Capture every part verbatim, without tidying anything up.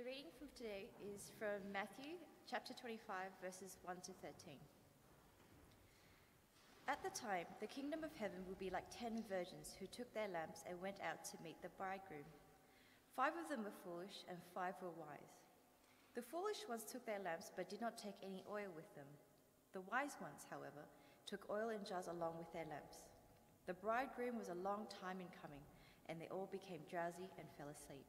The reading from today is from Matthew chapter twenty-five, verses one to thirteen. At the time, the kingdom of heaven will be like ten virgins who took their lamps and went out to meet the bridegroom. Five of them were foolish and five were wise. The foolish ones took their lamps but did not take any oil with them. The wise ones, however, took oil in jars along with their lamps. The bridegroom was a long time in coming, and they all became drowsy and fell asleep.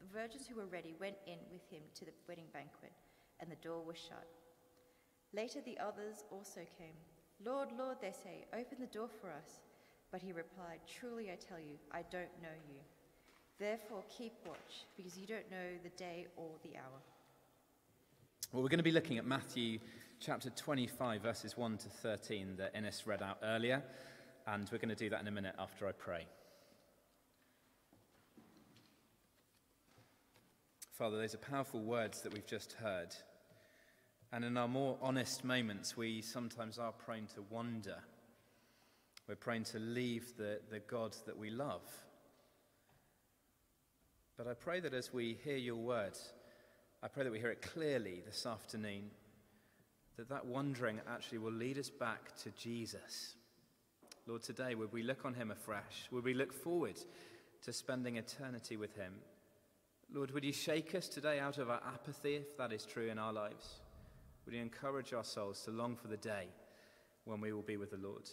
The virgins who were ready went in with him to the wedding banquet, and the door was shut. Later the others also came. "Lord, Lord," they say, "open the door for us." But he replied, "Truly I tell you, I don't know you. Therefore keep watch, because you don't know the day or the hour." Well, we're going to be looking at Matthew chapter twenty-five, verses one to thirteen that Ennis read out earlier, and we're going to do that in a minute after I pray. Father, those are powerful words that we've just heard. And in our more honest moments, we sometimes are prone to wander. We're prone to leave the, the God that we love. But I pray that as we hear your word, I pray that we hear it clearly this afternoon, that that wandering actually will lead us back to Jesus. Lord, today, would we look on him afresh? Would we look forward to spending eternity with him? Lord, would you shake us today out of our apathy, if that is true in our lives? Would you encourage our souls to long for the day when we will be with the Lord?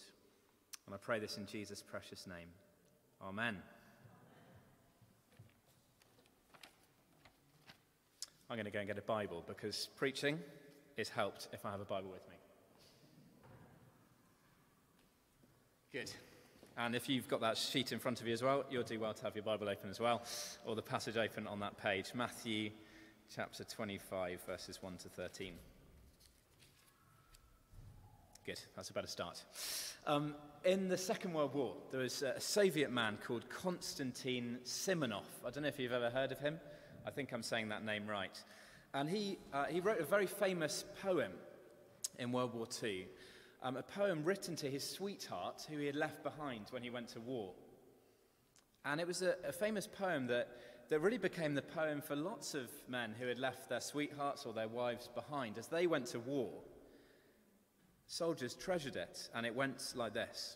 And I pray this in Jesus' precious name. Amen. I'm going to go and get a Bible, because preaching is helped if I have a Bible with me. Good. And if you've got that sheet in front of you as well, you'll do well to have your Bible open as well, or the passage open on that page. Matthew chapter twenty-five, verses one to thirteen. Good, that's a better start. Um, in the Second World War, there was a Soviet man called Konstantin Simonov. I don't know if you've ever heard of him. I think I'm saying that name right. And he, uh, he wrote a very famous poem in World War Two. Um, a poem written to his sweetheart, who he had left behind when he went to war. And it was a, a famous poem that, that really became the poem for lots of men who had left their sweethearts or their wives behind. As they went to war, soldiers treasured it, and it went like this.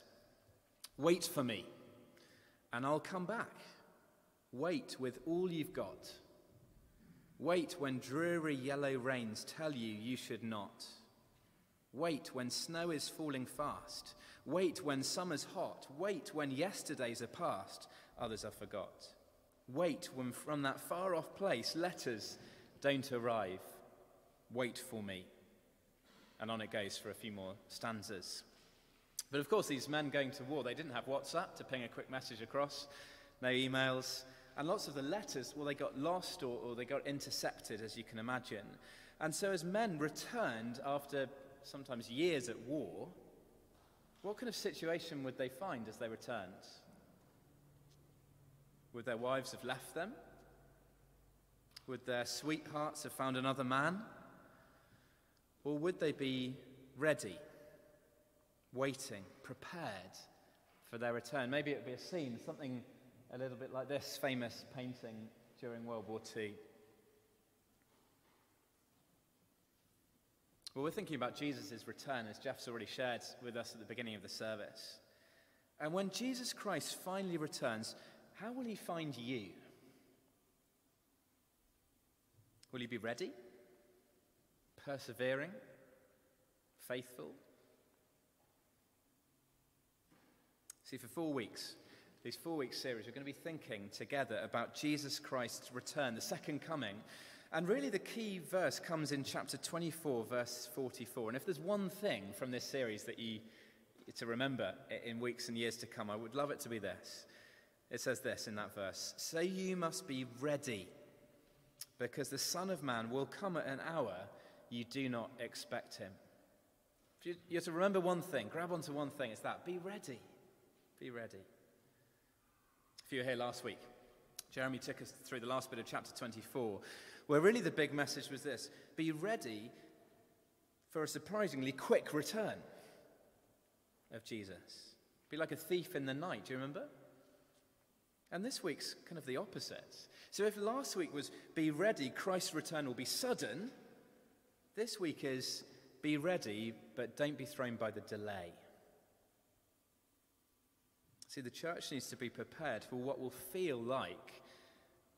"Wait for me, and I'll come back. Wait with all you've got. Wait when dreary yellow rains tell you you should not. Wait when snow is falling fast. Wait when summer's hot. Wait when yesterdays are past, others are forgot. Wait when from that far-off place letters don't arrive. Wait for me." And on it goes for a few more stanzas. But of course, these men going to war, they didn't have WhatsApp to ping a quick message across, no emails. And lots of the letters, well, they got lost or, or they got intercepted, as you can imagine. And so as men returned after sometimes years at war, what kind of situation would they find as they returned? Would their wives have left them? Would their sweethearts have found another man? Or would they be ready, waiting, prepared for their return? Maybe it would be a scene, something a little bit like this famous painting during World War Two. Well, we're thinking about Jesus' return, as Jeff's already shared with us at the beginning of the service. And when Jesus Christ finally returns, how will he find you? Will you be ready, persevering, faithful? See, for four weeks, these four-week series, we're going to be thinking together about Jesus Christ's return, the second coming. And really the key verse comes in chapter twenty-four, verse forty-four. And if there's one thing from this series that you to remember in weeks and years to come, I would love it to be this. It says this in that verse, "So you must be ready, because the Son of Man will come at an hour you do not expect him. You have to remember one thing, grab onto one thing, it's that, be ready, be ready. If you were here last week, Jeremy took us through the last bit of chapter twenty-four, where really the big message was this, be ready for a surprisingly quick return of Jesus. Be like a thief in the night, do you remember? And this week's kind of the opposite. So if last week was be ready, Christ's return will be sudden, this week is be ready, but don't be thrown by the delay. See, the church needs to be prepared for what will feel like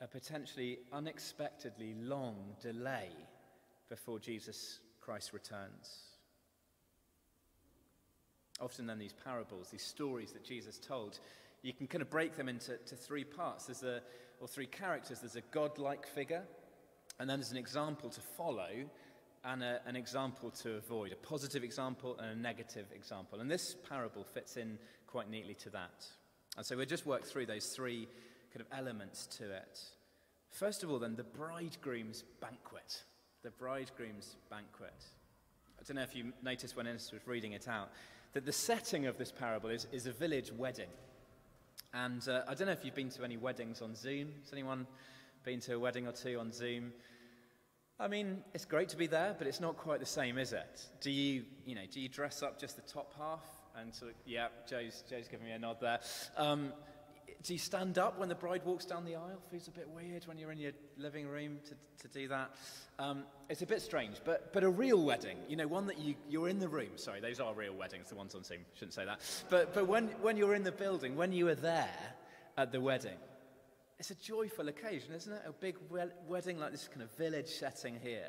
a potentially unexpectedly long delay before Jesus Christ returns. Often then these parables, these stories that Jesus told, you can kind of break them into to three parts. There's a, or three characters. There's a godlike figure, and then there's an example to follow, and a, an example to avoid, a positive example and a negative example. And this parable fits in quite neatly to that. And so we'll just work through those three kind of elements to it. First of all, then, the bridegroom's banquet. The bridegroom's banquet. I don't know if you noticed when Ennis was reading it out, that the setting of this parable is, is a village wedding. And uh, I don't know if you've been to any weddings on Zoom. Has anyone been to a wedding or two on Zoom? I mean, it's great to be there, but it's not quite the same, is it? Do you, you know, do you dress up just the top half? And sort of, yeah, Joe's, Joe's giving me a nod there. Um, do you stand up when the bride walks down the aisle? Feels a bit weird when you're in your living room to, to do that. Um, it's a bit strange, but but a real wedding, you know, one that you, you're in the room. Sorry, those are real weddings, the ones on Zoom, shouldn't say that. But, but when, when you're in the building, when you are there at the wedding, it's a joyful occasion, isn't it? A big we wedding like this kind of village setting here.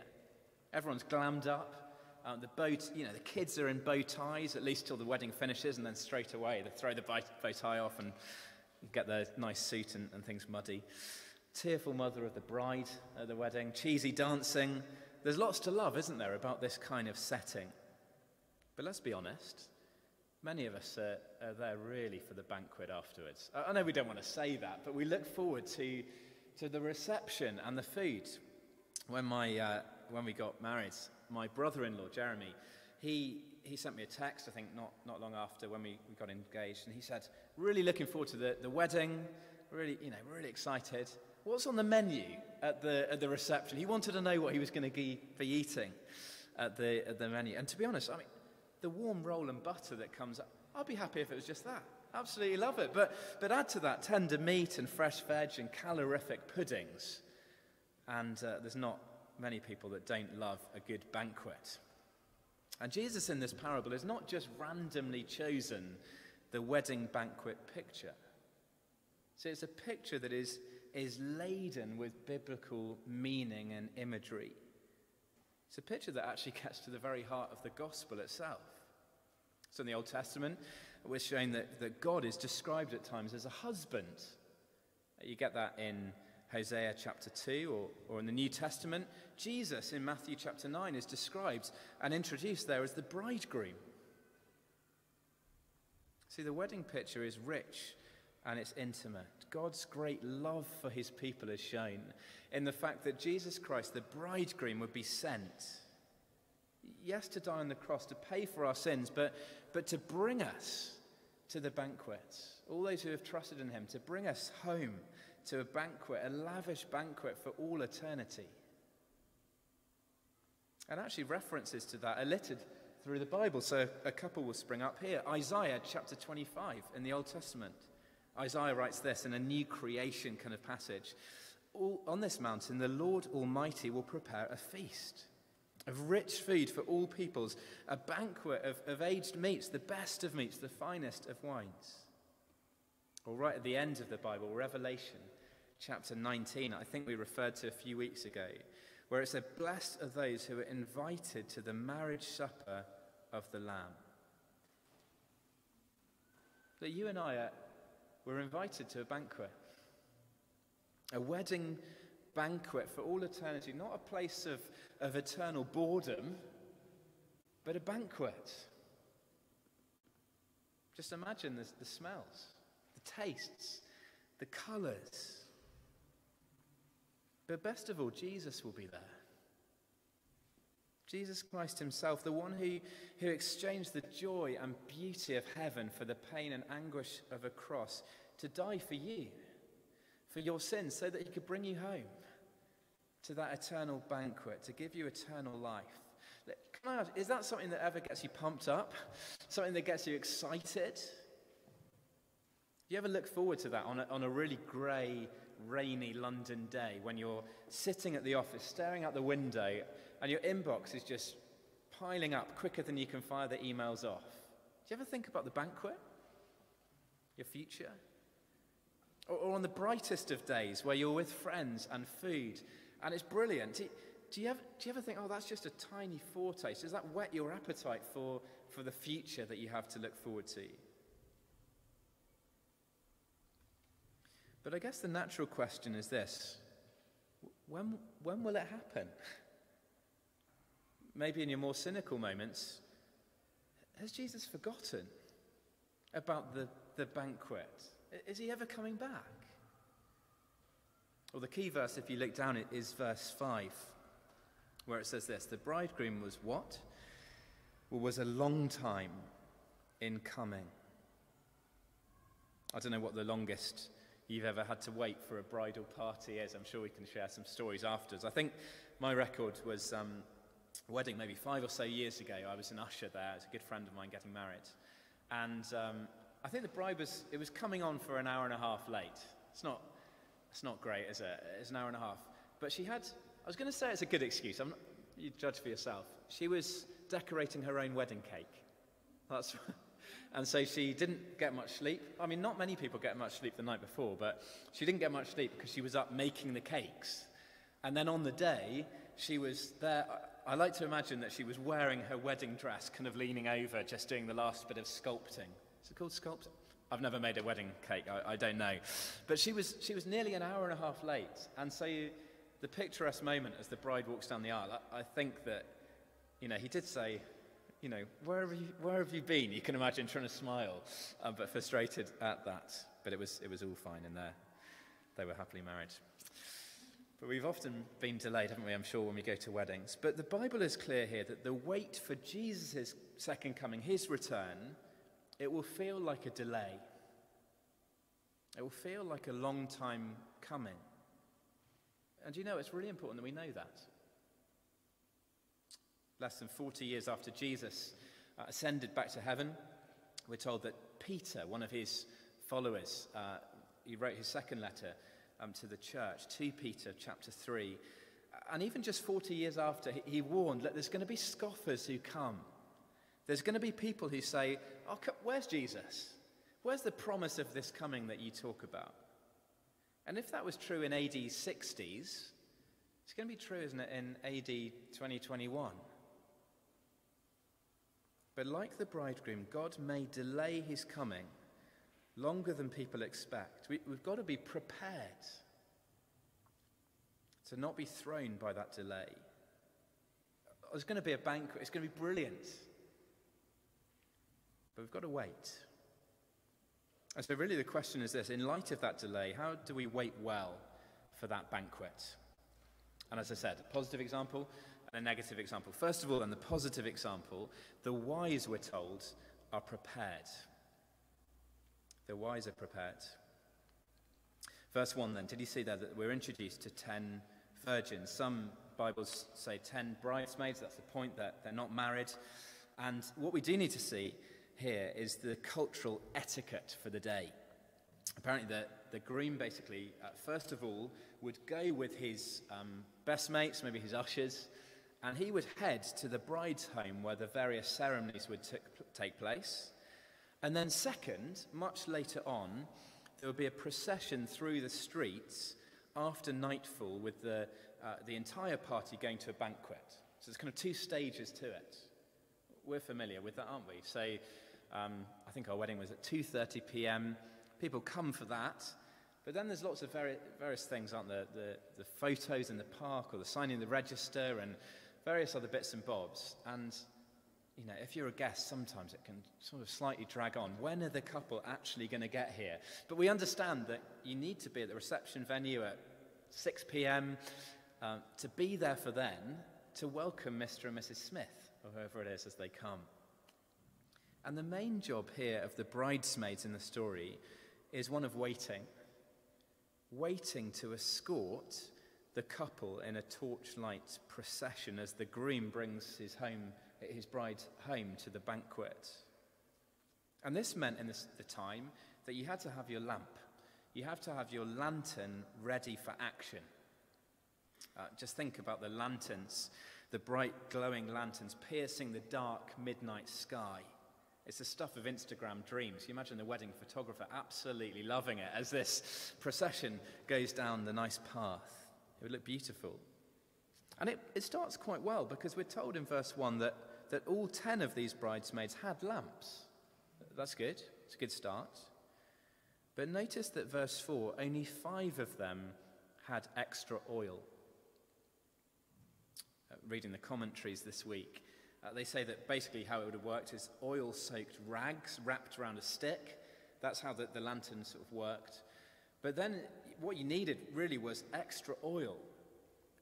Everyone's glammed up. Um, the bow you know, the kids are in bow ties, at least till the wedding finishes, and then straight away they throw the bow, bow tie off and get their nice suit and, and things muddy. Tearful mother of the bride at the wedding. Cheesy dancing. There's lots to love, isn't there, about this kind of setting. But let's be honest. Many of us are, are there really for the banquet afterwards. I know we don't want to say that, but we look forward to, to the reception and the food. When, my, uh, when we got married, my brother-in-law, Jeremy, he, he sent me a text, I think, not, not long after when we, we got engaged, and he said, really looking forward to the, the wedding, really, you know, really excited. What's on the menu at the, at the reception? He wanted to know what he was going to be eating at the, at the menu. And to be honest, I mean, the warm roll and butter that comes up, I'd be happy if it was just that. Absolutely love it. But, but add to that tender meat and fresh veg and calorific puddings. And uh, there's not many people that don't love a good banquet. And Jesus in this parable has not just randomly chosen the wedding banquet picture. So it's a picture that is, is laden with biblical meaning and imagery. It's a picture that actually gets to the very heart of the gospel itself. So in the Old Testament, we're shown that, that God is described at times as a husband. You get that in Hosea chapter two, or, or in the New Testament. Jesus in Matthew chapter nine is described and introduced there as the bridegroom. See, the wedding picture is rich and it's intimate. God's great love for his people is shown in the fact that Jesus Christ, the bridegroom, would be sent. Yes, to die on the cross, to pay for our sins, but, but to bring us to the banquet. All those who have trusted in him, to bring us home to a banquet, a lavish banquet for all eternity. And actually references to that are littered through the Bible. So a couple will spring up here. Isaiah chapter twenty-five in the Old Testament. Isaiah writes this in a new creation kind of passage. All, on this mountain, the Lord Almighty will prepare a feast of rich food for all peoples, a banquet of, of aged meats, the best of meats, the finest of wines. Or right at the end of the Bible, Revelation chapter nineteen, I think we referred to a few weeks ago, where it said, blessed are those who are invited to the marriage supper of the Lamb. That you and I are We're invited to a banquet, a wedding banquet for all eternity, not a place of, of eternal boredom, but a banquet. Just imagine the, the smells, the tastes, the colors. But best of all, Jesus will be there. Jesus Christ himself, the one who, who exchanged the joy and beauty of heaven for the pain and anguish of a cross to die for you, for your sins, so that he could bring you home to that eternal banquet, to give you eternal life. Can I ask, is that something that ever gets you pumped up? Something that gets you excited? Do you ever look forward to that on a, on a really grey, rainy London day when you're sitting at the office, staring out the window, and your inbox is just piling up quicker than you can fire the emails off? Do you ever think about the banquet? Your future? Or, or on the brightest of days where you're with friends and food, and it's brilliant. Do you, do you ever, do you ever think, oh, that's just a tiny foretaste? Does that whet your appetite for, for the future that you have to look forward to? But I guess the natural question is this: when, when will it happen? Maybe in your more cynical moments, has Jesus forgotten about the, the banquet? Is he ever coming back? Well, the key verse, if you look down, it is verse five, where it says this: the bridegroom was what? Well, was a long time in coming. I don't know what the longest you've ever had to wait for a bridal party is. I'm sure we can share some stories afterwards. I think my record was um, a wedding maybe five or so years ago. I was an usher there. It's a good friend of mine getting married. And um, I think the bride was, it was coming on for an hour and a half late. It's not, it's not great, is it? It's an hour and a half. But she had, I was going to say it's a good excuse. I'm not, you judge for yourself. She was decorating her own wedding cake. That's And so she didn't get much sleep. I mean, not many people get much sleep the night before, but she didn't get much sleep because she was up making the cakes. And then on the day, she was there. I like to imagine that she was wearing her wedding dress, kind of leaning over, just doing the last bit of sculpting. Is it called sculpting? I've never made a wedding cake. I, I don't know. But she was, she was nearly an hour and a half late. And so you, the picturesque moment as the bride walks down the aisle, I, I think that, you know, he did say, you know, where have you, where have you been? You can imagine trying to smile, uh, but frustrated at that. But it was, it was all fine in there. They were happily married. But we've often been delayed, haven't we, I'm sure, when we go to weddings. But the Bible is clear here that the wait for Jesus' second coming, his return, it will feel like a delay. It will feel like a long time coming. And you know, it's really important that we know that. Less than forty years after Jesus uh, ascended back to heaven, we're told that Peter, one of his followers, uh, he wrote his second letter um, to the church, Second Peter chapter three. And even just forty years after, he, he warned that there's going to be scoffers who come. There's going to be people who say, oh, where's Jesus? Where's the promise of this coming that you talk about? And if that was true in A D sixties, it's going to be true, isn't it, in A D twenty twenty-one? But like the bridegroom, God may delay his coming longer than people expect. We, we've got to be prepared to not be thrown by that delay. There's going to be a banquet. It's going to be brilliant. But we've got to wait. And so really the question is this: in light of that delay, how do we wait well for that banquet? And as I said, a positive example, a negative example. First of all, and the positive example, the wise, we're told, are prepared. The wise are prepared. Verse one then, did you see there that we're introduced to ten virgins? Some Bibles say ten bridesmaids. That's the point, that they're not married. And what we do need to see here is the cultural etiquette for the day. Apparently the, the groom basically, uh, first of all, would go with his um, best mates, maybe his ushers, and he would head to the bride's home where the various ceremonies would t- take place. And then second, much later on, there would be a procession through the streets after nightfall with the, uh, the entire party going to a banquet. So there's kind of two stages to it. We're familiar with that, aren't we? So um, I think our wedding was at two thirty p.m. People come for that. But then there's lots of vari- various things, aren't there? The, the photos in the park or the signing of the register and various other bits and bobs. And, you know, if you're a guest, sometimes it can sort of slightly drag on. When are the couple actually going to get here? But we understand that you need to be at the reception venue at six p.m. um, to be there for them to welcome Mister and Missus Smith, or whoever it is, as they come. And the main job here of the bridesmaids in the story is one of waiting. Waiting to escort the couple in a torchlight procession as the groom brings his home, his bride home to the banquet. And this meant in this, the time that you had to have your lamp. You have to have your lantern ready for action. Uh, just think about the lanterns, the bright glowing lanterns piercing the dark midnight sky. It's the stuff of Instagram dreams. You imagine the wedding photographer absolutely loving it as this procession goes down the nice path. It would look beautiful. And it, it starts quite well, because we're told in verse one that, that all ten of these bridesmaids had lamps. That's good. It's a good start. But notice that verse four, only five of them had extra oil. Uh, reading the commentaries this week, Uh, they say that basically how it would have worked is oil-soaked rags wrapped around a stick. That's how the, the lantern sort of worked. But then what you needed really was extra oil,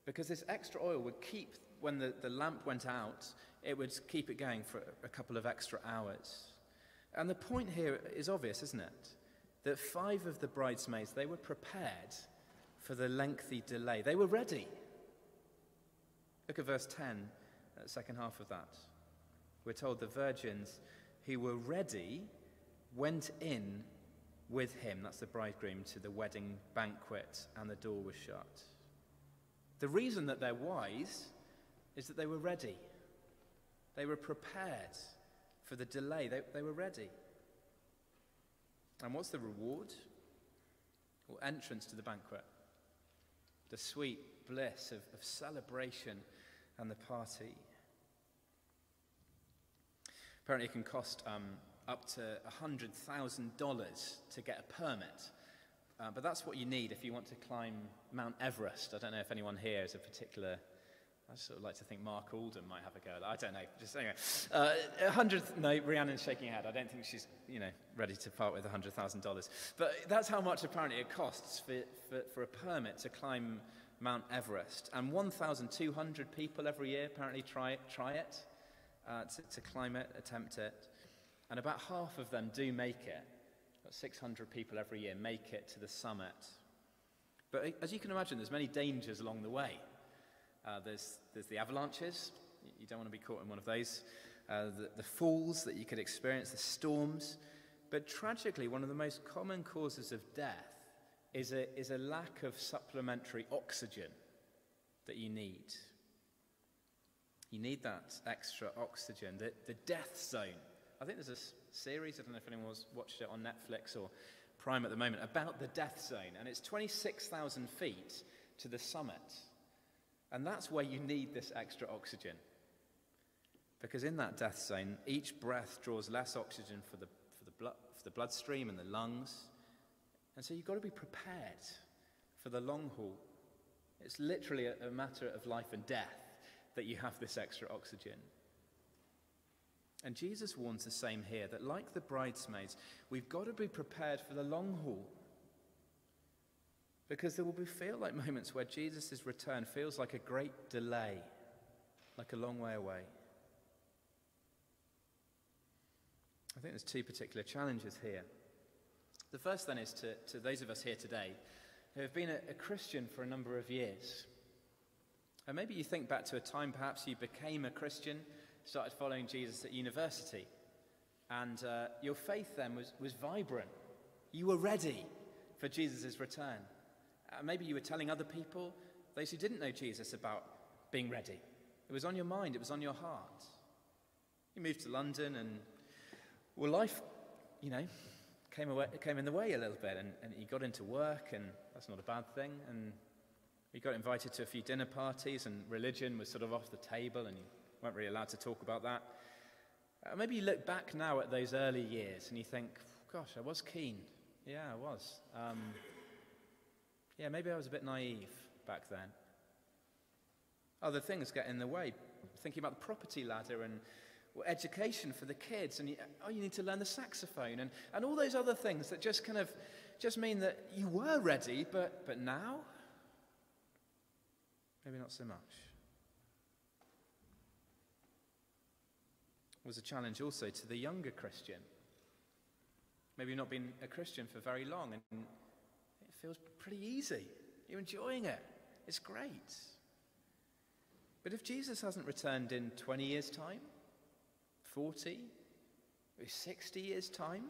because this extra oil would keep, when the, the lamp went out, it would keep it going for a couple of extra hours. And the point here is obvious, isn't it? That five of the bridesmaids, they were prepared for the lengthy delay. They were ready. Look at verse ten. The second half of that, we're told the virgins who were ready went in with him, that's the bridegroom, to the wedding banquet, and the door was shut. The reason that they're wise is that they were ready. They were prepared for the delay. They, they were ready. And what's the reward? Well, entrance to the banquet, the sweet bliss of, of celebration and the party. Apparently it can cost um, up to one hundred thousand dollars to get a permit. Uh, but that's what you need if you want to climb Mount Everest. I don't know if anyone here is a particular... I sort of like to think Mark Alden might have a go. I don't know. Just anyway. Uh, one hundred... No, Rhiannon's shaking her head. I don't think she's, you know, ready to part with one hundred thousand dollars. But that's how much apparently it costs for, for, for a permit to climb Mount Everest, and one thousand two hundred people every year apparently try it, try it uh, to, to climb it, attempt it, and about half of them do make it. About six hundred people every year make it to the summit. But as you can imagine, there's many dangers along the way. Uh, there's, there's the avalanches. You don't want to be caught in one of those. Uh, the, the falls that you could experience, the storms. But tragically, one of the most common causes of death Is a, is a lack of supplementary oxygen that you need. You need that extra oxygen, the, the death zone. I think there's a series, I don't know if anyone's watched it on Netflix or Prime at the moment, about the death zone, and it's twenty-six thousand feet to the summit. And that's where you need this extra oxygen, because in that death zone, each breath draws less oxygen for the, for the, blood, for the bloodstream and the lungs. And so you've got to be prepared for the long haul. It's literally a, a matter of life and death that you have this extra oxygen. And Jesus warns the same here, that like the bridesmaids, we've got to be prepared for the long haul. Because there will be feel like moments where Jesus' return feels like a great delay, like a long way away. I think there's two particular challenges here. The first, then, is to, to those of us here today who have been a, a Christian for a number of years. And maybe you think back to a time perhaps you became a Christian, started following Jesus at university, and uh, your faith then was, was vibrant. You were ready for Jesus' return. Uh, maybe you were telling other people, those who didn't know Jesus, about being ready. It was on your mind. It was on your heart. You moved to London and, well, life, you know... Came, away, came in the way a little bit, and, and he got into work, and that's not a bad thing, and he got invited to a few dinner parties, and religion was sort of off the table, and you weren't really allowed to talk about that. Uh, maybe you look back now at those early years, and you think, gosh, I was keen. Yeah, I was. Um, yeah, maybe I was a bit naive back then. Other things get in the way. Thinking about the property ladder, and well, education for the kids, and you, oh, you need to learn the saxophone, and, and all those other things that just kind of just mean that you were ready, but, but now, maybe not so much. was a challenge also to the younger Christian. Maybe you've not been a Christian for very long and it feels pretty easy. You're enjoying it. It's great. But if Jesus hasn't returned in twenty years' time, forty, or sixty years' time,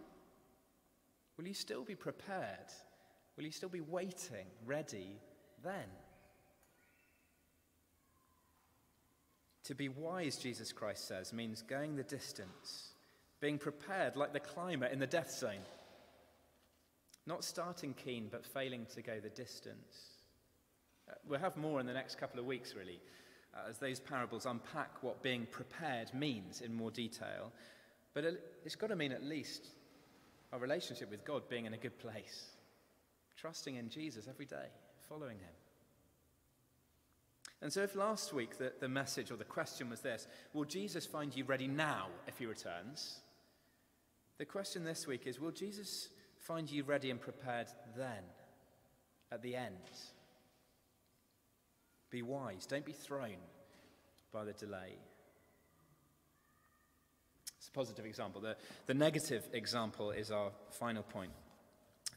will you still be prepared? Will you still be waiting, ready then? To be wise, Jesus Christ says, means going the distance, being prepared like the climber in the death zone. Not starting keen, but failing to go the distance. Uh, we'll have more in the next couple of weeks, really, uh, as those parables unpack what being prepared means in more detail. But it, it's got to mean at least our relationship with God being in a good place, trusting in Jesus every day, following him. And so if last week the, the message or the question was this, will Jesus find you ready now if he returns? The question this week is, will Jesus find you ready and prepared then, at the end? Be wise. Don't be thrown by the delay. It's a positive example. The, the negative example is our final point.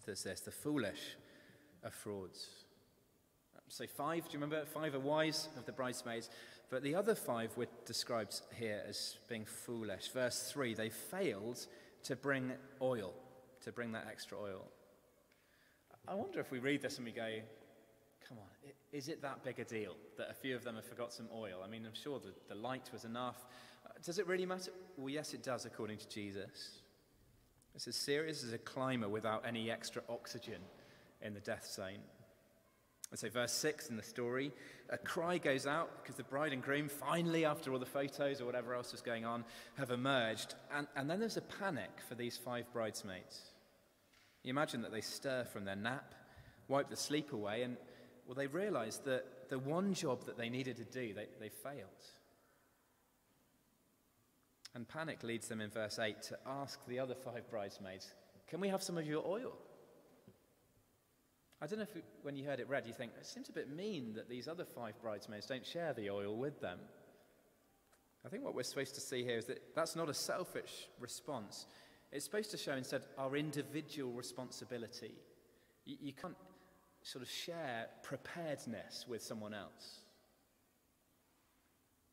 There's this, the foolish are frauds. So five, do you remember? Five are wise of the bridesmaids, but the other five were described here as being foolish. Verse three, they failed to bring oil, to bring that extra oil. I wonder if we read this and we go, come on, is it that big a deal that a few of them have forgot some oil? I mean, I'm sure the, the light was enough. Does it really matter? Well, yes, it does, according to Jesus. It's as serious as a climber without any extra oxygen in the death zone. And so verse six in the story, a cry goes out because the bride and groom finally, after all the photos or whatever else was going on, have emerged. And, and then there's a panic for these five bridesmaids. You imagine that they stir from their nap, wipe the sleep away, and well, they realize that the one job that they needed to do, they, they failed. And panic leads them in verse eight to ask the other five bridesmaids, can we have some of your oil? I don't know if, when you heard it read, you think, it seems a bit mean that these other five bridesmaids don't share the oil with them. I think what we're supposed to see here is that that's not a selfish response. It's supposed to show instead our individual responsibility. You, you can't sort of share preparedness with someone else.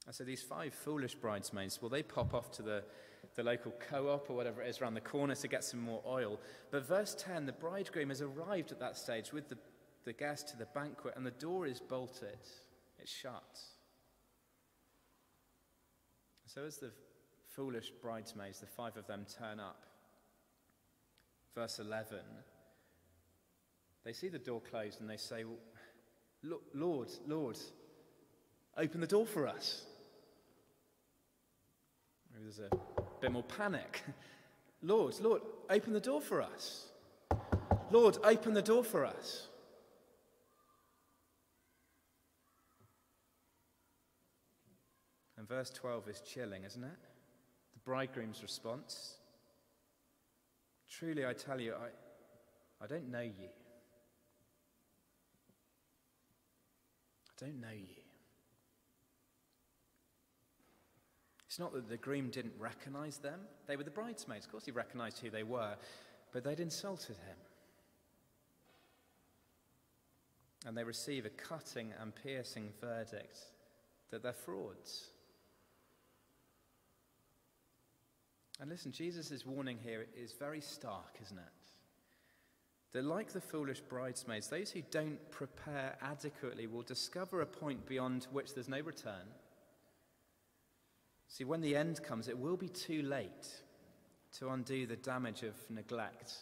And so these five foolish bridesmaids, well, they pop off to the, the local co-op or whatever it is around the corner to get some more oil. But verse ten, the bridegroom has arrived at that stage with the, the guest to the banquet, and the door is bolted. It's shut. So as the foolish bridesmaids, the five of them turn up, verse eleven, they see the door closed and they say, Lord, Lord, open the door for us. Maybe there's a bit more panic. Lord, Lord, open the door for us. Lord, open the door for us. And verse twelve is chilling, isn't it? The bridegroom's response. Truly, I tell you, I, I don't know you. I don't know you. It's not that the groom didn't recognize them. They were the bridesmaids. Of course he recognized who they were, but they'd insulted him. And they receive a cutting and piercing verdict that they're frauds. And listen, Jesus' warning here is very stark, isn't it? That like the foolish bridesmaids, those who don't prepare adequately will discover a point beyond which there's no return. See, when the end comes, it will be too late to undo the damage of neglect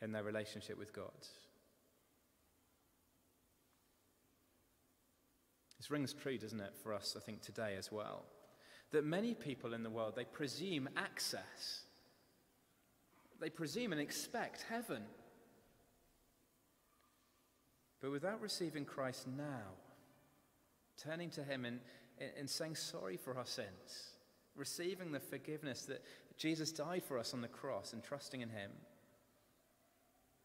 in their relationship with God. This rings true, doesn't it, for us, I think, today as well. That many people in the world, they presume access. They presume and expect heaven. But without receiving Christ now, turning to him in, in, in saying sorry for our sins, receiving the forgiveness that Jesus died for us on the cross and trusting in him,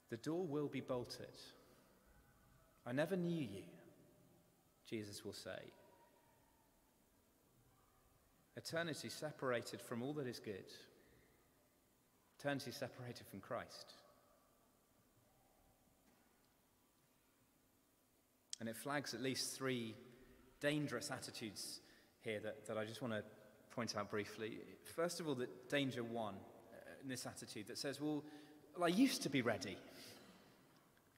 the door will be bolted. I never knew you, Jesus will say. eternity separated from all that is good, eternity separated from Christ. And it flags at least three dangerous attitudes here that, that I just want to point out briefly. First of all, the danger one, in this attitude that says, well, well, I used to be ready.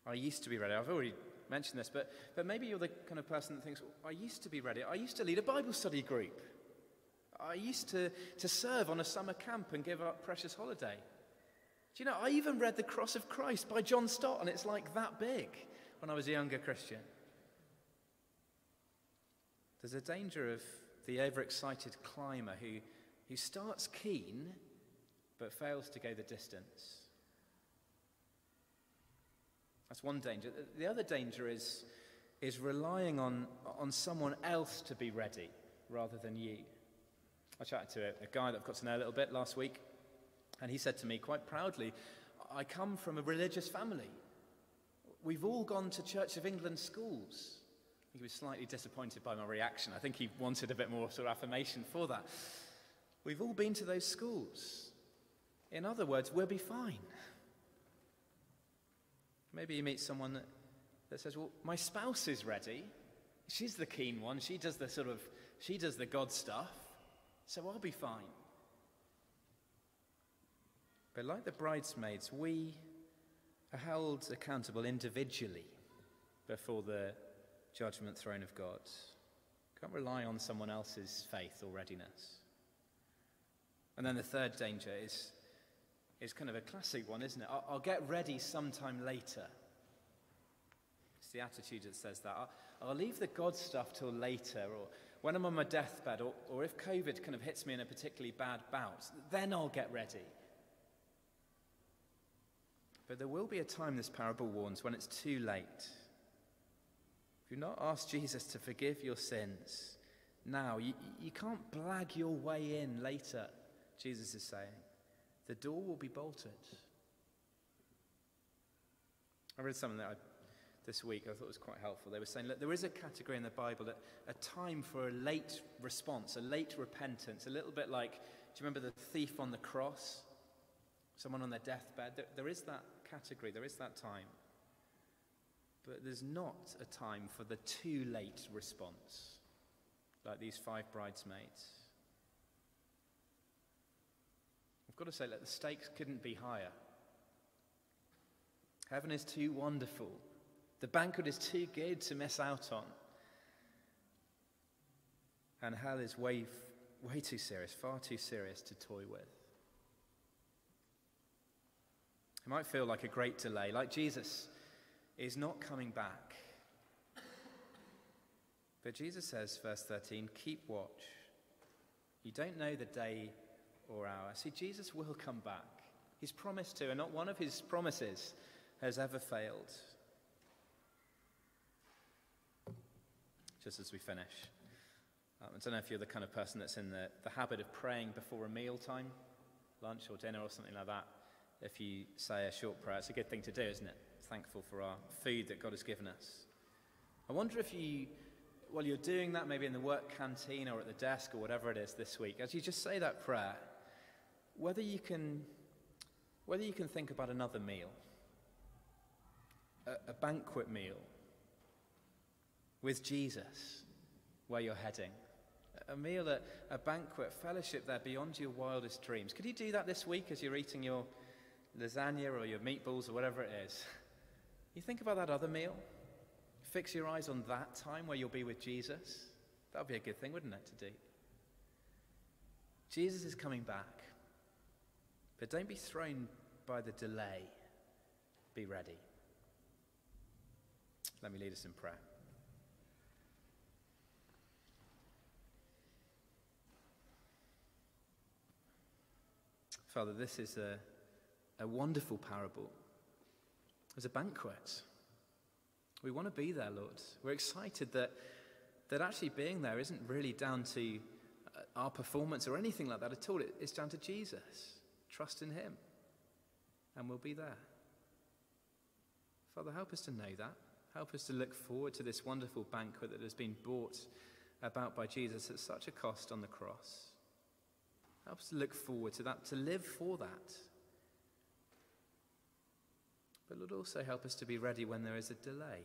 I used to be ready. I've already mentioned this, but, but maybe you're the kind of person that thinks, well, I used to be ready. I used to lead a Bible study group. I used to, to serve on a summer camp and give up precious holiday. Do you know, I even read The Cross of Christ by John Stott, and it's like that big when I was a younger Christian. There's a danger of the overexcited climber who, who starts keen but fails to go the distance. That's one danger. The other danger is, is relying on, on someone else to be ready rather than you. I chatted to a, a guy that I've got to know a little bit last week, and he said to me quite proudly, I come from a religious family. We've all gone to Church of England schools. He was slightly disappointed by my reaction. I think he wanted a bit more sort of affirmation for that. We've all been to those schools. In other words, we'll be fine. Maybe you meet someone that, that says, well, my spouse is ready. She's the keen one. She does the sort of, she does the God stuff. So I'll be fine. But like the bridesmaids, we are held accountable individually before the judgment throne of God. Can't rely on someone else's faith or readiness. And then the third danger is, is kind of a classic one, isn't it? I'll, I'll get ready sometime later. It's the attitude that says that. I'll, I'll leave the God stuff till later, or when I'm on my deathbed, or, or if COVID kind of hits me in a particularly bad bout, then I'll get ready. But there will be a time, this parable warns, when it's too late. If you've not asked Jesus to forgive your sins now, you, you can't blag your way in later, Jesus is saying. The door will be bolted. I read something that I, this week I thought was quite helpful. They were saying, look, there is a category in the Bible, that a time for a late response, a late repentance, a little bit like, do you remember the thief on the cross? Someone on their deathbed? There, there is that category, there is that time. But there's not a time for the too late response, like these five bridesmaids. I've got to say, like, the stakes couldn't be higher. Heaven is too wonderful. The banquet is too good to miss out on. And hell is way, way too serious, far too serious to toy with. It might feel like a great delay, like Jesus is not coming back. But Jesus says, verse thirteen, keep watch. You don't know the day or hour. See, Jesus will come back. He's promised to, and not one of his promises has ever failed. Just as we finish, um, I don't know if you're the kind of person that's in the, the habit of praying before a meal time, lunch or dinner or something like that. If you say a short prayer, it's a good thing to do, isn't it? Thankful for our food that God has given us. I wonder if you, while you're doing that, maybe in the work canteen or at the desk or whatever it is this week, as you just say that prayer, whether you can, whether you can think about another meal, a, a banquet meal with Jesus, where you're heading, a meal at a banquet, fellowship there beyond your wildest dreams. Could you do that this week as you're eating your lasagna or your meatballs or whatever it is? You think about that other meal. Fix your eyes on that time where you'll be with Jesus. That would be a good thing, wouldn't it, to do? Jesus is coming back. But don't be thrown by the delay. Be ready. Let me lead us in prayer. Father, this is a, a wonderful parable. It's a banquet. We want to be there, Lord. We're excited that, that actually being there isn't really down to our performance or anything like that at all. It's down to Jesus. Trust in him, and we'll be there. Father, help us to know that. Help us to look forward to this wonderful banquet that has been brought about by Jesus at such a cost on the cross. Help us to look forward to that, to live for that. But Lord, also help us to be ready when there is a delay.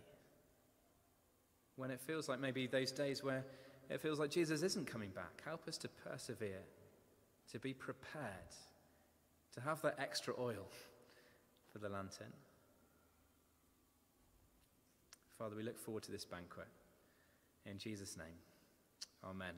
When it feels like maybe those days where it feels like Jesus isn't coming back. Help us to persevere, to be prepared, to have that extra oil for the lantern. Father, we look forward to this banquet. In Jesus' name, amen.